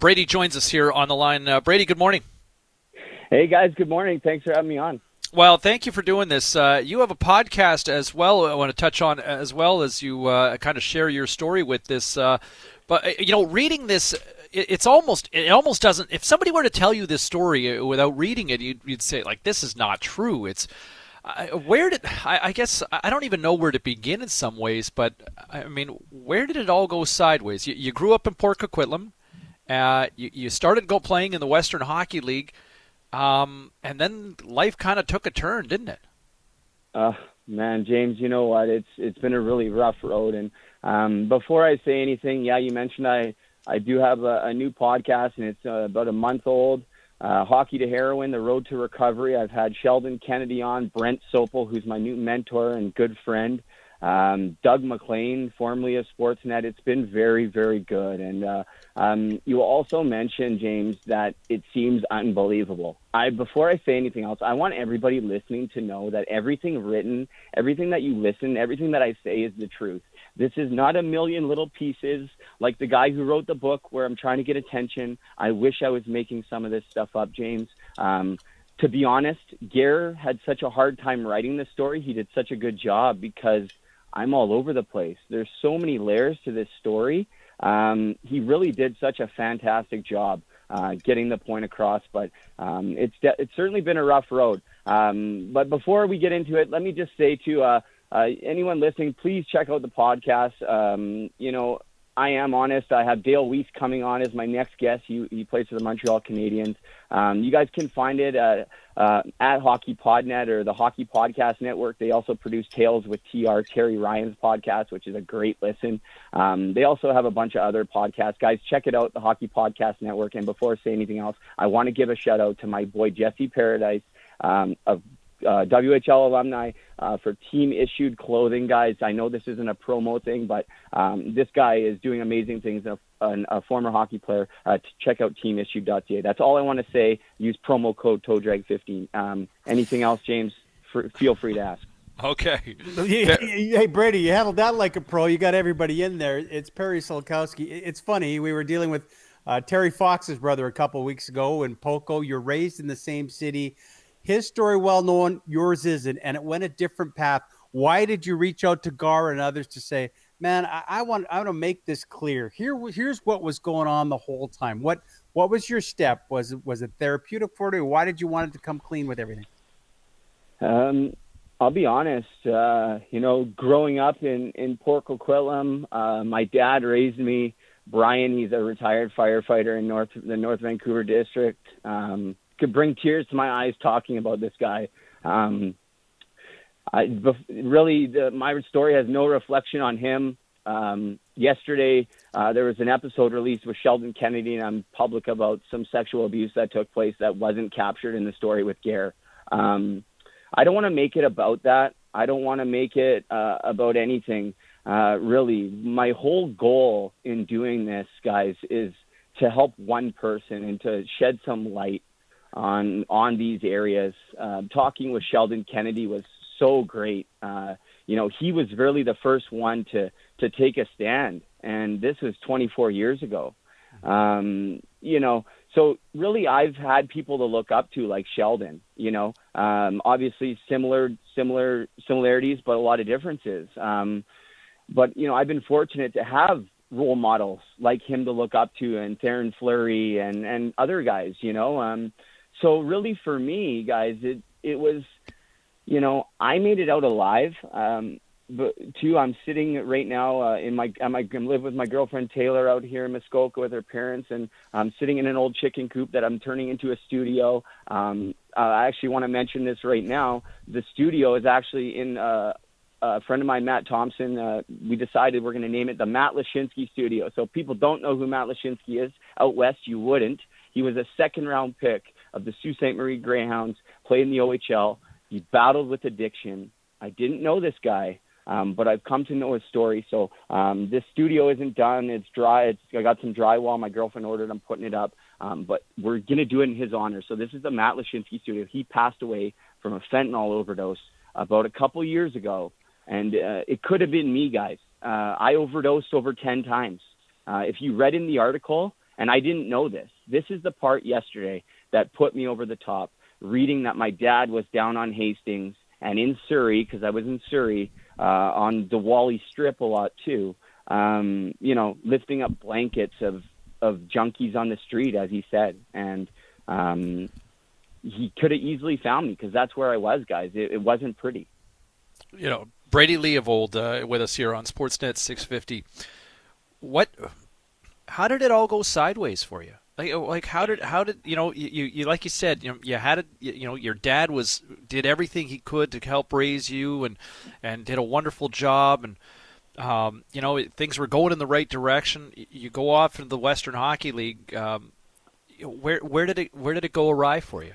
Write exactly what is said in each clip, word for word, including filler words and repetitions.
Brady joins us here on the line. Uh, Brady, good morning. Hey, guys. Good morning. Thanks for having me on. Well, thank you for doing this. Uh, you have a podcast as well I want to touch on as well as you uh, kind of share your story with this. Uh, but, you know, reading this, it, it's almost it almost doesn't – if somebody were to tell you this story without reading it, you'd, you'd say, like, this is not true. It's I, where did – I guess I don't even know where to begin in some ways, but, I mean, where did it all go sideways? You, you grew up in Port Coquitlam. Uh, you, you started go playing in the Western Hockey League. Um, and then life kind of took a turn, didn't it? Uh, man, James, you know what? It's, it's been a really rough road. And, um, before I say anything, yeah, you mentioned I, I do have a, a new podcast and it's uh, about a month old, uh, Hockey to Heroin, The Road to Recovery. I've had Sheldon Kennedy on, Brent Sopel, who's my new mentor and good friend, um, Doug McLean, formerly of Sportsnet. It's been very, very good. And, uh, Um, you also mentioned, James, that it seems unbelievable. I, before I say anything else, I want everybody listening to know that everything written, everything that you listen, everything that I say is the truth. This is not a million little pieces like the guy who wrote the book where I'm trying to get attention. I wish I was making some of this stuff up, James. Um, to be honest, Gare had such a hard time writing this story. He did such a good job because I'm all over the place. There's so many layers to this story. Um, he really did such a fantastic job uh, getting the point across, but um, it's de- it's certainly been a rough road. Um, but before we get into it, let me just say to uh, uh, anyone listening, please check out the podcast. Um, you know, I am honest. I have Dale Weiss coming on as my next guest. He, he plays for the Montreal Canadiens. Um, you guys can find it at, uh, at Hockey Podnet or the Hockey Podcast Network. They also produce Tales with T R, Terry Ryan's podcast, which is a great listen. Um, they also have a bunch of other podcasts. Guys, check it out, the Hockey Podcast Network. And before I say anything else, I want to give a shout out to my boy Jesse Paradise um, of Uh, W H L alumni uh, for team issued clothing, guys. I know this isn't a promo thing, but um, this guy is doing amazing things. A, a, a former hockey player. Uh, to check out team issued dot c a. That's all I want to say. Use promo code Toadrag fifteen. Um, anything else, James? For, feel free to ask. Okay. Hey, Brady, you handled that like a pro. You got everybody in there. It's Perry Sulkowski. It's funny. We were dealing with uh, Terry Fox's brother a couple of weeks ago in Poco. You're raised in the same city. His story well known, yours isn't, and it went a different path. Why did you reach out to Gar and others to say, man, I, I want I want to make this clear. Here, here's what was going on the whole time. What what was your step? Was it was it therapeutic for you? Why did you want it to come clean with everything? Um, I'll be honest. Uh, you know, growing up in in Port Coquitlam, uh, my dad raised me. Brian, he's a retired firefighter in North the North Vancouver district. Um, could bring tears to my eyes talking about this guy. Um, I, really, the, my story has no reflection on him. Um, yesterday, uh, there was an episode released with Sheldon Kennedy, and I'm public about some sexual abuse that took place that wasn't captured in the story with Gare. Um, I don't want to make it about that. I don't want to make it uh, about anything, uh, really. My whole goal in doing this, guys, is to help one person and to shed some light on on these areas. Uh, talking with Sheldon Kennedy was so great. Uh, you know, he was really the first one to to take a stand, and this was twenty-four years ago. Um, you know, so really, I've had people to look up to like Sheldon. You know, um, obviously similar similar similarities, but a lot of differences. Um, but you know, I've been fortunate to have role models like him to look up to, and Theron Fleury and and other guys. You know, um. So really for me, guys, it it was, you know, I made it out alive. Um, but two, I'm sitting right now uh, in my, I'm, I'm live with my girlfriend Taylor out here in Muskoka with her parents, and I'm sitting in an old chicken coop that I'm turning into a studio. Um, I actually want to mention this right now. The studio is actually in uh, a friend of mine, Matt Thompson. Uh, we decided we're going to name it the Matt Lashinsky Studio. So people don't know who Matt Lashinsky is out west. You wouldn't. He was a second round pick of the Sault Ste. Marie Greyhounds, played in the O H L. He battled with addiction. I didn't know this guy, um, but I've come to know his story. So um, this studio isn't done. It's dry. It's, I got some drywall. My girlfriend ordered. I'm putting it up. Um, but we're going to do it in his honor. So this is the Matt Lashinsky Studio. He passed away from a fentanyl overdose about a couple years ago. And uh, it could have been me, guys. Uh, I overdosed over ten times. Uh, if you read in the article, And I didn't know this. This is the part yesterday that put me over the top, reading that my dad was down on Hastings and in Surrey, because I was in Surrey, uh, on the Wally Strip a lot too, um, you know, lifting up blankets of, of junkies on the street, as he said. And um, he could have easily found me, because that's where I was, guys. It, it wasn't pretty. You know, Brady Leavold uh, with us here on Sportsnet six fifty. What... How did it all go sideways for you? Like, like how did how did you know? You, you like you said, you know, you had a, you know, your dad was did everything he could to help raise you, and and did a wonderful job, and um, you know, things were going in the right direction. You go off into the Western Hockey League. Um, where where did it where did it go awry for you?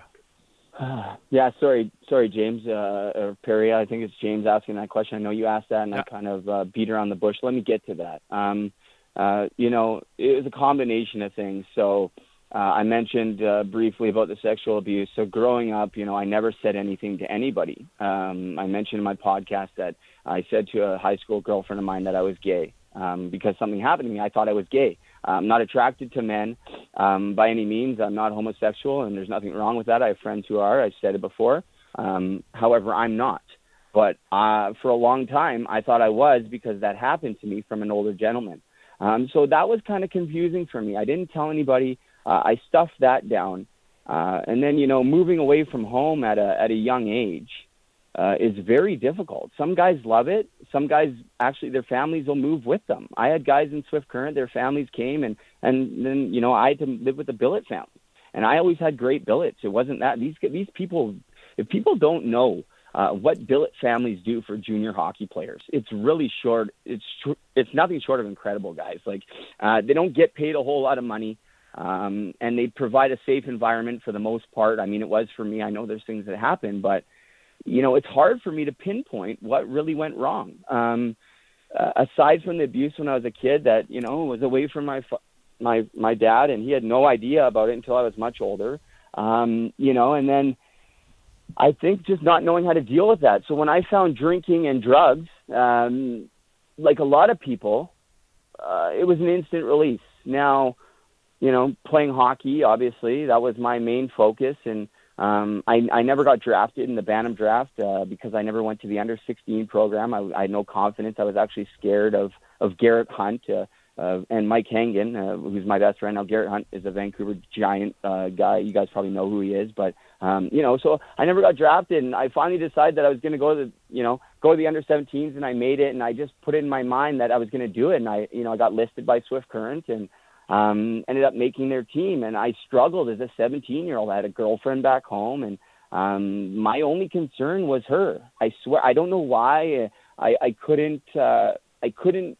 Uh, yeah, sorry, sorry, James uh, or Perry. I think it's James asking that question. I know you asked that, and yeah. I kind of uh, beat around the bush. Let me get to that. Um, Uh, you know, it was a combination of things. So uh, I mentioned uh, briefly about the sexual abuse. So growing up, you know, I never said anything to anybody. Um, I mentioned in my podcast that I said to a high school girlfriend of mine that I was gay um, because something happened to me. I thought I was gay. I'm not attracted to men um, by any means. I'm not homosexual, and there's nothing wrong with that. I have friends who are. I've said it before. Um, however, I'm not. But uh, for a long time, I thought I was, because that happened to me from an older gentleman. Um, so that was kind of confusing for me. I didn't tell anybody. Uh, I stuffed that down. Uh, and then, you know, moving away from home at a at a young age uh, is very difficult. Some guys love it. Some guys, actually, their families will move with them. I had guys in Swift Current, their families came, and, and then, you know, I had to live with the billet family. And I always had great billets. It wasn't that. These, these people, if people don't know Uh, what billet families do for junior hockey players. It's really short. It's tr- it's nothing short of incredible, guys. Like uh, they don't get paid a whole lot of money, um, and they provide a safe environment for the most part. I mean, it was for me. I know there's things that happen, but, you know, it's hard for me to pinpoint what really went wrong. Um, uh, aside from the abuse when I was a kid that, you know, was away from my, fu- my, my dad, and he had no idea about it until I was much older, um, you know, and then, I think just not knowing how to deal with that. So when I found drinking and drugs, um, like a lot of people, uh, it was an instant release. Now, you know, playing hockey, obviously, that was my main focus. And um, I, I never got drafted in the Bantam draft uh, because I never went to the under sixteen program. I, I had no confidence. I was actually scared of, of Garrett Hunt uh, uh, and Mike Hangin, uh, who's my best friend now. Garrett Hunt is a Vancouver Giant uh, guy. You guys probably know who he is, but Um, you know, so I never got drafted, and I finally decided that I was going to go to the, you know, go to the under seventeens, and I made it, and I just put it in my mind that I was going to do it. And I, you know, I got listed by Swift Current and um, ended up making their team. And I struggled as a seventeen year old. I had a girlfriend back home, and um, my only concern was her. I swear, I don't know why I, I couldn't, uh, I couldn't,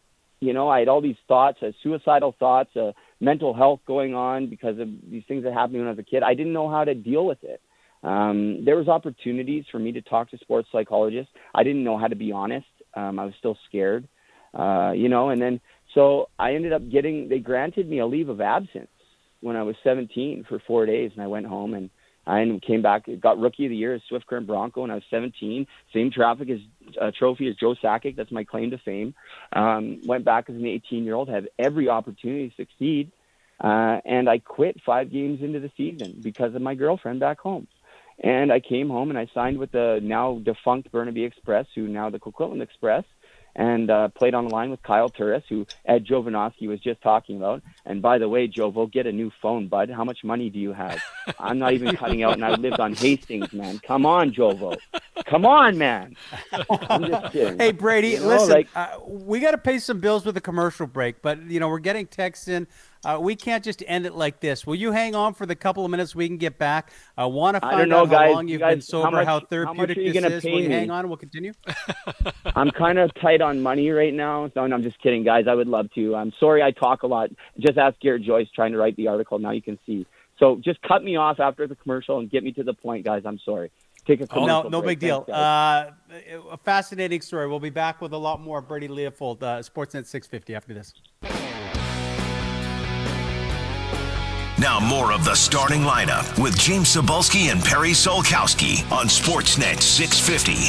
you know, I had all these thoughts, uh, suicidal thoughts, uh, mental health going on because of these things that happened when I was a kid. I didn't know how to deal with it. Um, there was opportunities for me to talk to sports psychologists. I didn't know how to be honest. Um, I was still scared, uh, you know, and then, so I ended up getting, they granted me a leave of absence when I was seventeen for four days. And I went home and I came back, got rookie of the year as Swift Current Bronco when I was seventeen, same traffic as uh, trophy as Joe Sakic. That's my claim to fame. Um, went back as an eighteen year old, had every opportunity to succeed. Uh, and I quit five games into the season because of my girlfriend back home. And I came home and I signed with the now defunct Burnaby Express, who now the Coquitlam Express, and uh, played on the line with Kyle Turris, who Ed Jovanovski was just talking about. And by the way, Joe, we'll get a new phone, bud. How much money do you have? I'm not even cutting out, and I lived on Hastings, man. Come on, Jovo. Come on, man. I'm just kidding. Hey, Brady, you know, listen, like, uh, we got to pay some bills with a commercial break, but, you know, we're getting texts in. Uh, we can't just end it like this. Will you hang on for the couple of minutes we can get back? I want to find out how long you've been sober, how therapeutic this is. Will you hang on? We'll continue. I'm kind of tight on money right now. No, no, I'm just kidding, guys. I would love to. I'm sorry I talk a lot. Just ask Garrett Joyce trying to write the article. Now you can see. So just cut me off after the commercial and get me to the point, guys. I'm sorry. Take a commercial. Oh, no, no break. Big deal. Thanks, uh, a fascinating story. We'll be back with a lot more. Brady Leavold, uh, Sportsnet six fifty after this. Now more of the starting lineup with James Cebulski and Perry Sulkowski on Sportsnet six fifty.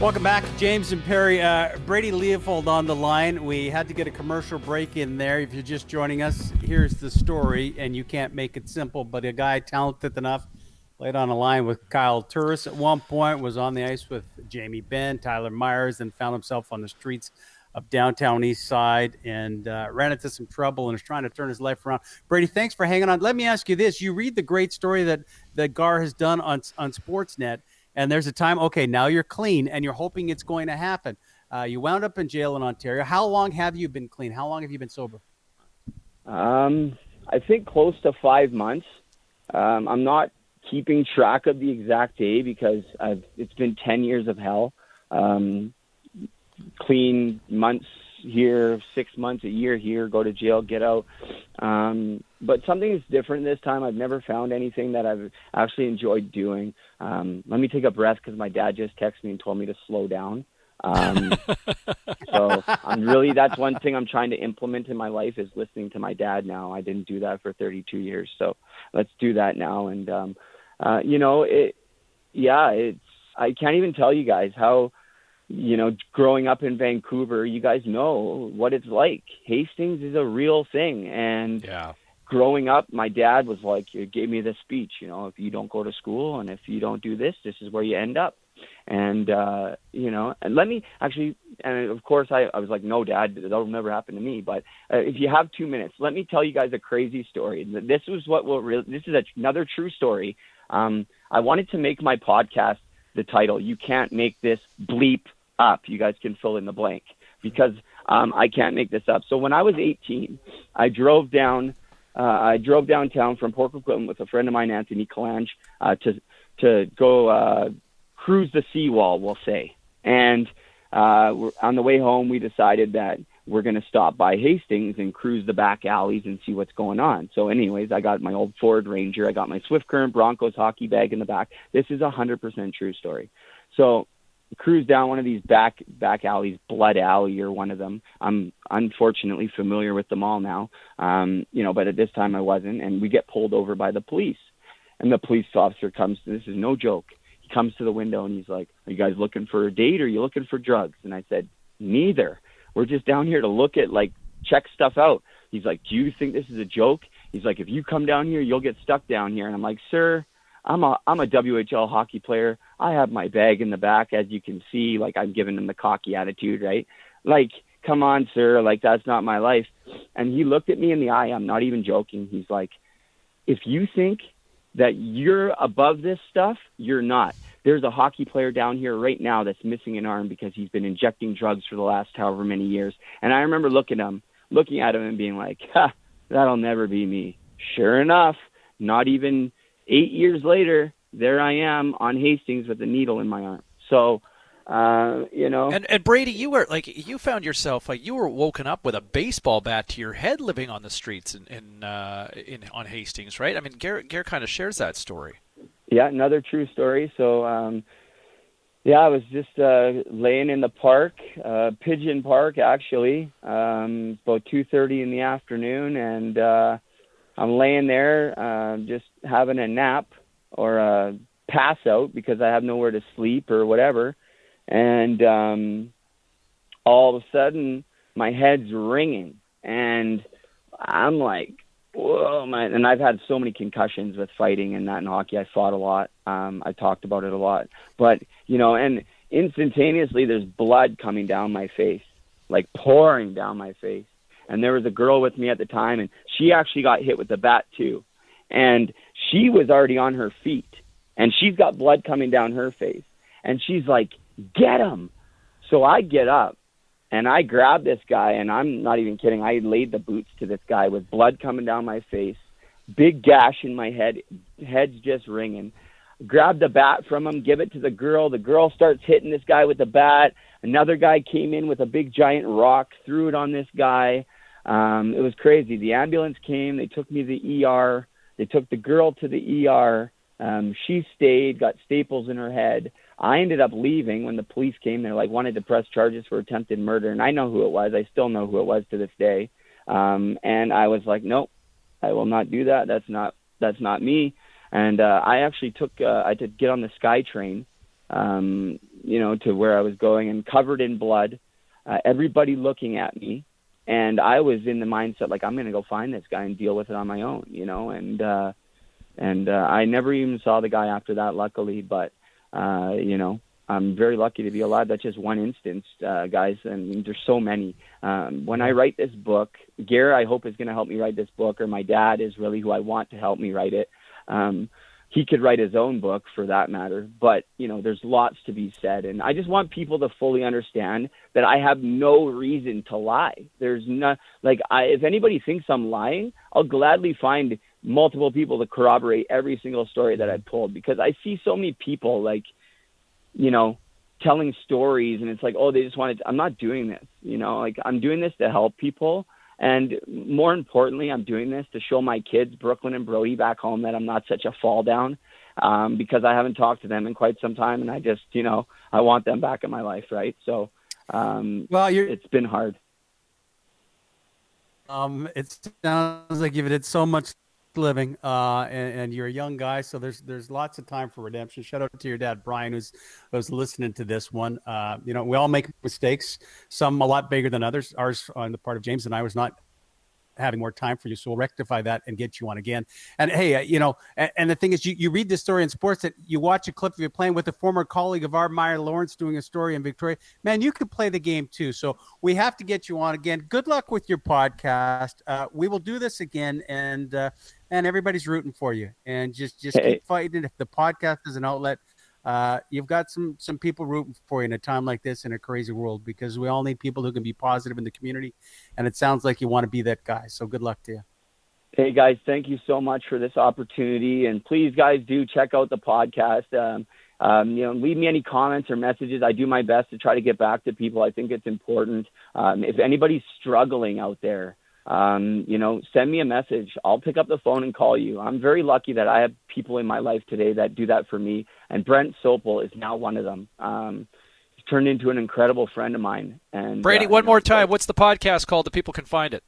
Welcome back, James and Perry. Uh, Brady Leavold on the line. We had to get a commercial break in there. If you're just joining us, here's the story, and you can't make it simple, but a guy talented enough played on a line with Kyle Turris at one point, was on the ice with Jamie Benn, Tyler Myers, and found himself on the streets of downtown East Side and uh, ran into some trouble and is trying to turn his life around. Brady, thanks for hanging on. Let me ask you this. You read the great story that, that Gare has done on, on Sportsnet, and there's a time, okay, now you're clean, and you're hoping it's going to happen. Uh, you wound up in jail in Ontario. How long have you been clean? How long have you been sober? Um, I think close to five months. Um, I'm not keeping track of the exact day because I've, it's been ten years of hell. Um, clean months here, six months, a year here, go to jail, get out. Um, but something is different this time. I've never found anything that I've actually enjoyed doing. Um, let me take a breath because my dad just texted me and told me to slow down. Um, so I'm really, that's one thing I'm trying to implement in my life is listening to my dad now. I didn't do that for thirty-two years. So let's do that now. And, um, uh, you know, it, yeah, it's, I can't even tell you guys how, you know, growing up in Vancouver, you guys know what it's like. Hastings is a real thing. And yeah. Growing up, my dad was like, he gave me this speech, you know, if you don't go to school and if you don't do this, this is where you end up. And, uh, you know, and let me actually, and of course, I, I was like, no, Dad, that'll never happen to me. But uh, if you have two minutes, let me tell you guys a crazy story. This was what will really, this is a, another true story. Um, I wanted to make my podcast the title, You Can't Make This Bleep Up. You guys can fill in the blank because um, I can't make this up. So when I was eighteen, I drove down, uh, I drove downtown from Port Coquitlam with a friend of mine, Anthony Calange, uh, to, to go uh, cruise the seawall, we'll say. And uh, we're, on the way home, we decided that we're going to stop by Hastings and cruise the back alleys and see what's going on. So anyways, I got my old Ford Ranger. I got my Swift Current Broncos hockey bag in the back. This is a hundred percent true story. So cruise down one of these back back alleys, Blood Alley or one of them. I'm unfortunately familiar with them all now, um, you know, but at this time I wasn't. And we get pulled over by the police. And the police officer comes, this is no joke, he comes to the window and he's like, are you guys looking for a date or are you looking for drugs? And I said, neither. We're just down here to look at, like, check stuff out. He's like, do you think this is a joke? He's like, if you come down here, you'll get stuck down here. And I'm like, sir, I'm a I'm a W H L hockey player. I have my bag in the back, as you can see. Like, I'm giving him the cocky attitude, right? Like, come on, sir. Like, that's not my life. And he looked at me in the eye. I'm not even joking. He's like, if you think that you're above this stuff, you're not. There's a hockey player down here right now that's missing an arm because he's been injecting drugs for the last however many years. And I remember looking at him, looking at him and being like, ha, that'll never be me. Sure enough, not even eight years later, there I am on Hastings with a needle in my arm. So, uh, you know. And, and Brady, you were like, you found yourself like you were woken up with a baseball bat to your head, living on the streets in in, uh, in on Hastings, right? I mean, Gare, Gare kind of shares that story. Yeah, another true story. So, um, yeah, I was just uh, laying in the park, uh, Pigeon Park, actually, um, about two thirty in the afternoon, and. Uh, I'm laying there uh, just having a nap or a pass out because I have nowhere to sleep or whatever. And um, all of a sudden, my head's ringing. And I'm like, whoa, man. And I've had so many concussions with fighting and that in hockey. I fought a lot. Um, I talked about it a lot. But, you know, and instantaneously, there's blood coming down my face, like pouring down my face. And there was a girl with me at the time, and she actually got hit with the bat too. And she was already on her feet, and she's got blood coming down her face. And she's like, get him. So I get up, and I grab this guy, and I'm not even kidding. I laid the boots to this guy with blood coming down my face, big gash in my head, head's just ringing. Grab the bat from him, give it to the girl. The girl starts hitting this guy with the bat. Another guy came in with a big giant rock, threw it on this guy. Um, it was crazy. The ambulance came. They took me to the E R. They took the girl to the E R. Um, she stayed, got staples in her head. I ended up leaving when the police came. They like wanted to press charges for attempted murder. And I know who it was. I still know who it was to this day. Um, and I was like, nope, I will not do that. That's not, that's not me. And uh, I actually took, uh, I did get on the SkyTrain. Um, you know, to where I was going, and covered in blood, uh, everybody looking at me. And I was in the mindset, like, I'm going to go find this guy and deal with it on my own, you know, and, uh, and, uh, I never even saw the guy after that, luckily, but, uh, you know, I'm very lucky to be alive. That's just one instance, uh, guys. And there's so many. Um, when I write this book, Gare, I hope, is going to help me write this book, or my dad is really who I want to help me write it. Um, he could write his own book for that matter, but you know, there's lots to be said. And I just want people to fully understand that I have no reason to lie. There's not like I, if anybody thinks I'm lying, I'll gladly find multiple people to corroborate every single story that I've told, because I see so many people like, you know, telling stories, and it's like, oh, they just wanted to, I'm not doing this, you know, like I'm doing this to help people. And more importantly, I'm doing this to show my kids, Brooklyn and Brody back home, that I'm not such a fall down, um, because I haven't talked to them in quite some time. And I just, you know, I want them back in my life. Right. So, um, well, you're... it's been hard. Um, it sounds like you've did so much living, uh, and, and you're a young guy. So there's, there's lots of time for redemption. Shout out to your dad, Brian, who's, who's listening to this one. Uh, you know, we all make mistakes, some a lot bigger than others. Ours on the part of James and I was not having more time for you. So we'll rectify that and get you on again. And hey, uh, you know, and, and the thing is, you, you read this story in sports, that you watch a clip of you playing with a former colleague of our, Meyer Lawrence, doing a story in Victoria. Man, you could play the game too. So we have to get you on again. Good luck with your podcast. Uh, we will do this again, and uh, and everybody's rooting for you. And just just hey. keep fighting. If the podcast is an outlet, uh, you've got some some people rooting for you in a time like this, in a crazy world, because we all need people who can be positive in the community. And it sounds like you want to be that guy. So good luck to you. Hey, guys, thank you so much for this opportunity. And please, guys, do check out the podcast. Um, um, you know, leave me any comments or messages. I do my best to try to get back to people. I think it's important. Um, if anybody's struggling out there, Um, you know, send me a message. I'll pick up the phone and call you. I'm very lucky that I have people in my life today that do that for me. And Brent Sopel is now one of them. Um, he's turned into an incredible friend of mine. And Brady, uh, one more time, what's the podcast called that people can find it?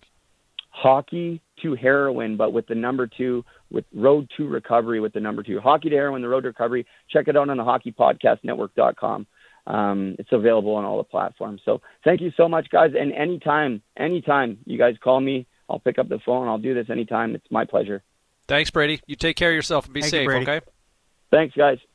Hockey to Heroin, but with the number two, with Road to Recovery with the number two. Hockey to Heroin, the Road to Recovery. Check it out on the hockey podcast network dot com. Um, it's available on all the platforms. So thank you so much, guys. And anytime, anytime you guys call me, I'll pick up the phone. I'll do this anytime. It's my pleasure. Thanks, Brady. You take care of yourself and be safe, okay? Thanks, guys.